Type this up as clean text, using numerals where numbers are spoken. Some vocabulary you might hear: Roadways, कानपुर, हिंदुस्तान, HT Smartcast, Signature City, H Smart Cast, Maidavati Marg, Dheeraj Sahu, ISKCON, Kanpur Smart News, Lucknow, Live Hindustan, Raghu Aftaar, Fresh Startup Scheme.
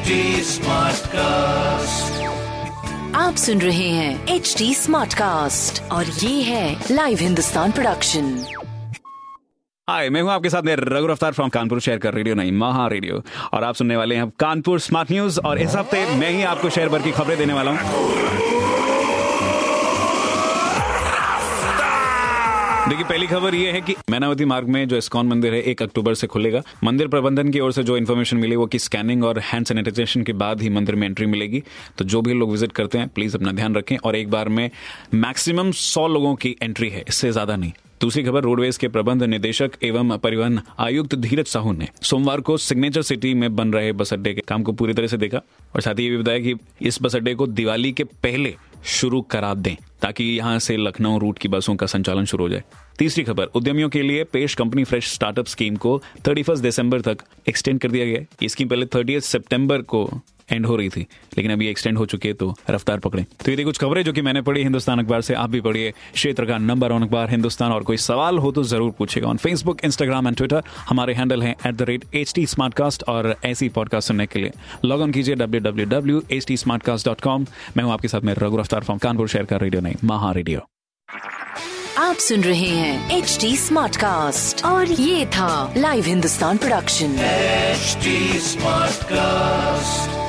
Smart cast, आप सुन रहे हैं HD स्मार्ट कास्ट और ये है लाइव हिंदुस्तान प्रोडक्शन। हाय, मैं हूँ आपके साथ में रघु अफ्तार फ्रॉम कानपुर, शेयर कर रेडियो नहीं महा रेडियो, और आप सुनने वाले हैं कानपुर स्मार्ट न्यूज। और इस हफ्ते मैं ही आपको शहर भर की खबरें देने वाला हूँ। देखिए, पहली खबर ये है कि मैनावती मार्ग में जो ISKCON मंदिर है 1 अक्टूबर से खुलेगा। मंदिर प्रबंधन की ओर से जो इन्फॉर्मेशन मिली वो कि स्कैनिंग और हैंड सैनिटाइजेशन के बाद ही मंदिर में एंट्री मिलेगी। तो जो भी लोग विजिट करते हैं प्लीज अपना ध्यान रखें, और एक बार में मैक्सिमम 100 लोगों की एंट्री है, इससे ज्यादा नहीं। दूसरी खबर, रोडवेज के प्रबंध निदेशक एवं परिवहन आयुक्त धीरज साहू ने सोमवार को सिग्नेचर सिटी में बन रहे बस अड्डे के काम को पूरी तरह से देखा, और साथ ही ये भी बताया कि इस बस अड्डे को दिवाली के पहले शुरू करा दें ताकि यहाँ से लखनऊ रूट की बसों का संचालन शुरू हो जाए। तीसरी खबर, उद्यमियों के लिए पेश कंपनी फ्रेश स्टार्टअप स्कीम को 31 दिसंबर तक एक्सटेंड कर दिया गया है। ये स्कीम पहले 30 सितंबर को एंड हो रही थी, लेकिन अभी एक्सटेंड हो चुकी है, तो रफ्तार पकड़े। तो ये थी कुछ खबरें जो कि मैंने पढ़ी हिंदुस्तान अखबार से। आप भी पढ़िए क्षेत्र का नंबर वन अखबार हिंदुस्तान, और कोई सवाल हो तो जरूर पूछेगा। On Facebook, Instagram and Twitter हमारे हैंडल है @HT Smartcast, और ऐसी पॉडकास्ट सुनने के लिए लॉग इन कीजिए www.htsmartcast.com। मैं हूं आपके साथ में रघु अफ्तार फ्रॉम कानपुर, शहर का रेडियो नहीं महा रेडियो। आप सुन रहे हैं HD Smartcast और ये था live हिंदुस्तान production HD Smartcast।